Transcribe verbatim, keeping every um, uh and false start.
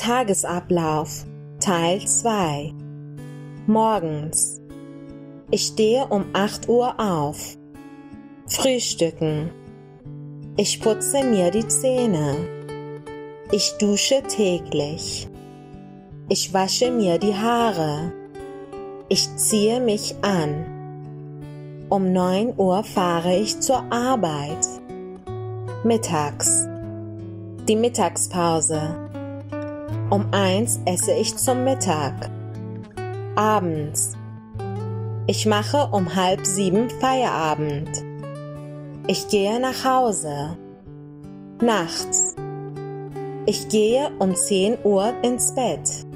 Tagesablauf Teil zwei Morgens Ich stehe um acht Uhr auf. Frühstücken Ich putze mir die Zähne. Ich dusche täglich. Ich wasche mir die Haare. Ich ziehe mich an. Um neun Uhr fahre ich zur Arbeit. Mittags Die Mittagspause Um eins esse ich zum Mittag. Abends. Ich mache um halb sieben Feierabend. Ich gehe nach Hause. Nachts. Ich gehe um zehn Uhr ins Bett.